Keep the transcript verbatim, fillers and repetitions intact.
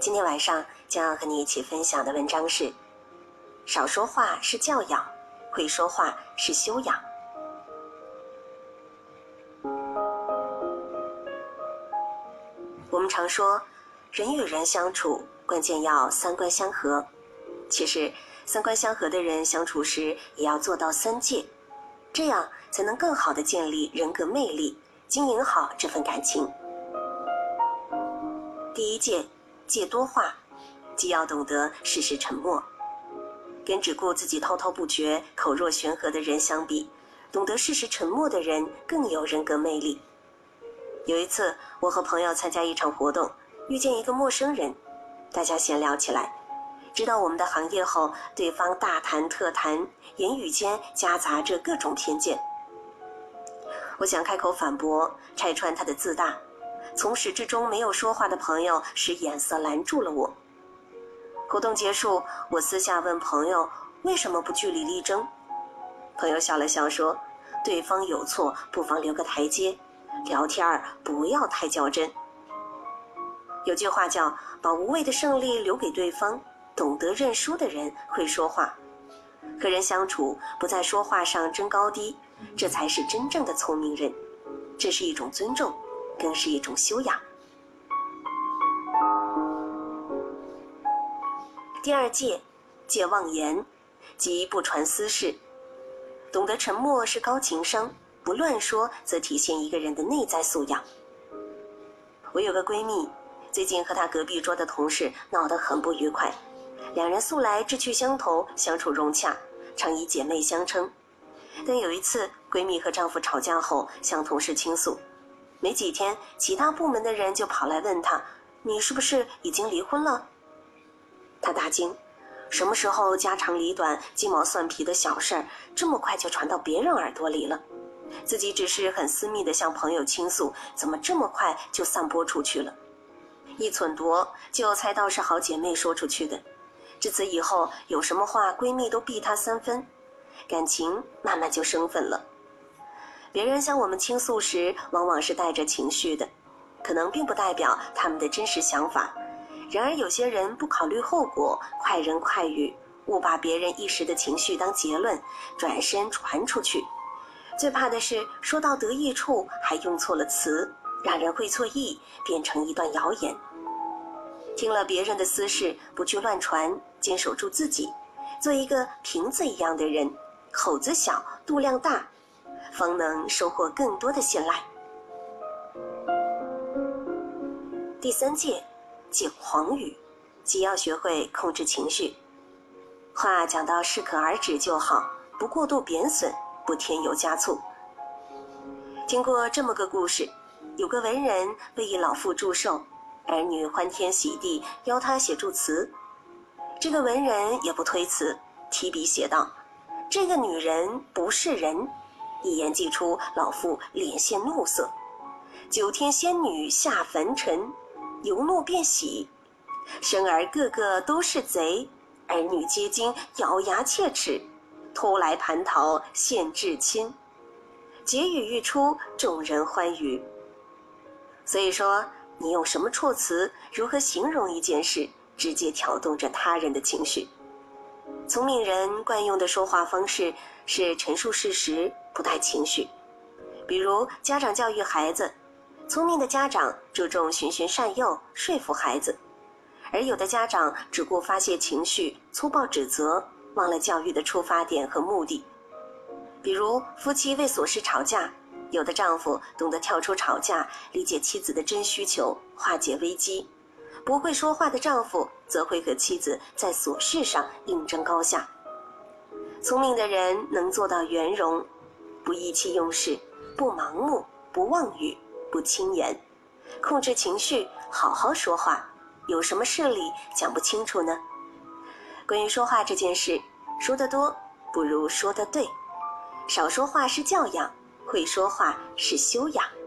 今天晚上将要和你一起分享的文章是：少说话是教养，会说话是修养。我们常说，人与人相处，关键要三观相合。其实，三观相合的人相处时，也要做到三戒，这样才能更好地建立人格魅力，经营好这份感情。第一戒，戒多话，既要懂得适时沉默。跟只顾自己滔滔不绝、口若悬河的人相比，懂得适时沉默的人更有人格魅力。有一次，我和朋友参加一场活动，遇见一个陌生人，大家闲聊起来，知道我们的行业后，对方大谈特谈，言语间夹杂着各种偏见。我想开口反驳，拆穿他的自大，从始至终没有说话的朋友使眼色拦住了我。活动结束，我私下问朋友为什么不据理力争，朋友笑了笑说，对方有错，不妨留个台阶，聊天不要太较真。有句话叫把无谓的胜利留给对方，懂得认输的人会说话。和人相处，不在说话上争高低，这才是真正的聪明人。这是一种尊重，更是一种修养。第二戒，戒妄言，即不传私事。懂得沉默是高情商，不乱说则体现一个人的内在素养。我有个闺蜜，最近和她隔壁桌的同事闹得很不愉快，两人素来志趣相投，相处融洽，常以姐妹相称。但有一次，闺蜜和丈夫吵架后向同事倾诉，没几天，其他部门的人就跑来问她，你是不是已经离婚了？她大惊，什么时候家长里短、鸡毛蒜皮的小事儿，这么快就传到别人耳朵里了？自己只是很私密地向朋友倾诉，怎么这么快就散播出去了？一忖度就猜到是好姐妹说出去的。自此以后，有什么话闺蜜都避她三分，感情慢慢就生分了。别人向我们倾诉时，往往是带着情绪的，可能并不代表他们的真实想法。然而有些人不考虑后果，快人快语，误把别人一时的情绪当结论，转身传出去。最怕的是说到得意处还用错了词，让人会错意，变成一段谣言。听了别人的私事，不去乱传，坚守住自己，做一个瓶子一样的人，口子小，度量大，方能收获更多的信赖。第三戒，戒狂语，即要学会控制情绪。话讲到适可而止就好，不过度贬损，不添油加醋。听过这么个故事，有个文人为一老妇祝寿，儿女欢天喜地，邀他写祝词。这个文人也不推辞，提笔写道，这个女人不是人。一言既出，老妇脸现怒色，九天仙女下凡尘，由怒变喜，生儿个个都是贼，儿女皆惊，咬牙切齿，偷来蟠桃献至亲。结语欲出，众人欢愉。所以说，你用什么措辞，如何形容一件事，直接挑动着他人的情绪。聪明人惯用的说话方式是陈述事实，不带情绪。比如家长教育孩子，聪明的家长注重循循善诱，说服孩子，而有的家长只顾发泄情绪，粗暴指责，忘了教育的出发点和目的。比如夫妻为琐事吵架，有的丈夫懂得跳出吵架，理解妻子的真需求，化解危机；不会说话的丈夫则会和妻子在琐事上硬争高下。聪明的人能做到圆融，不意气用事，不盲目，不妄语，不轻言，控制情绪，好好说话。有什么事理讲不清楚呢？关于说话这件事，说得多不如说得对。少说话是教养，会说话是修养。